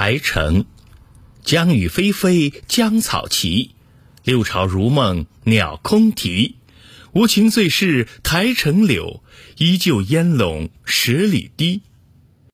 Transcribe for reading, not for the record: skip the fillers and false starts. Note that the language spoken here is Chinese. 台城，江雨霏霏江草齐，六朝如梦鸟空啼。无情最是台城柳，依旧烟笼十里堤。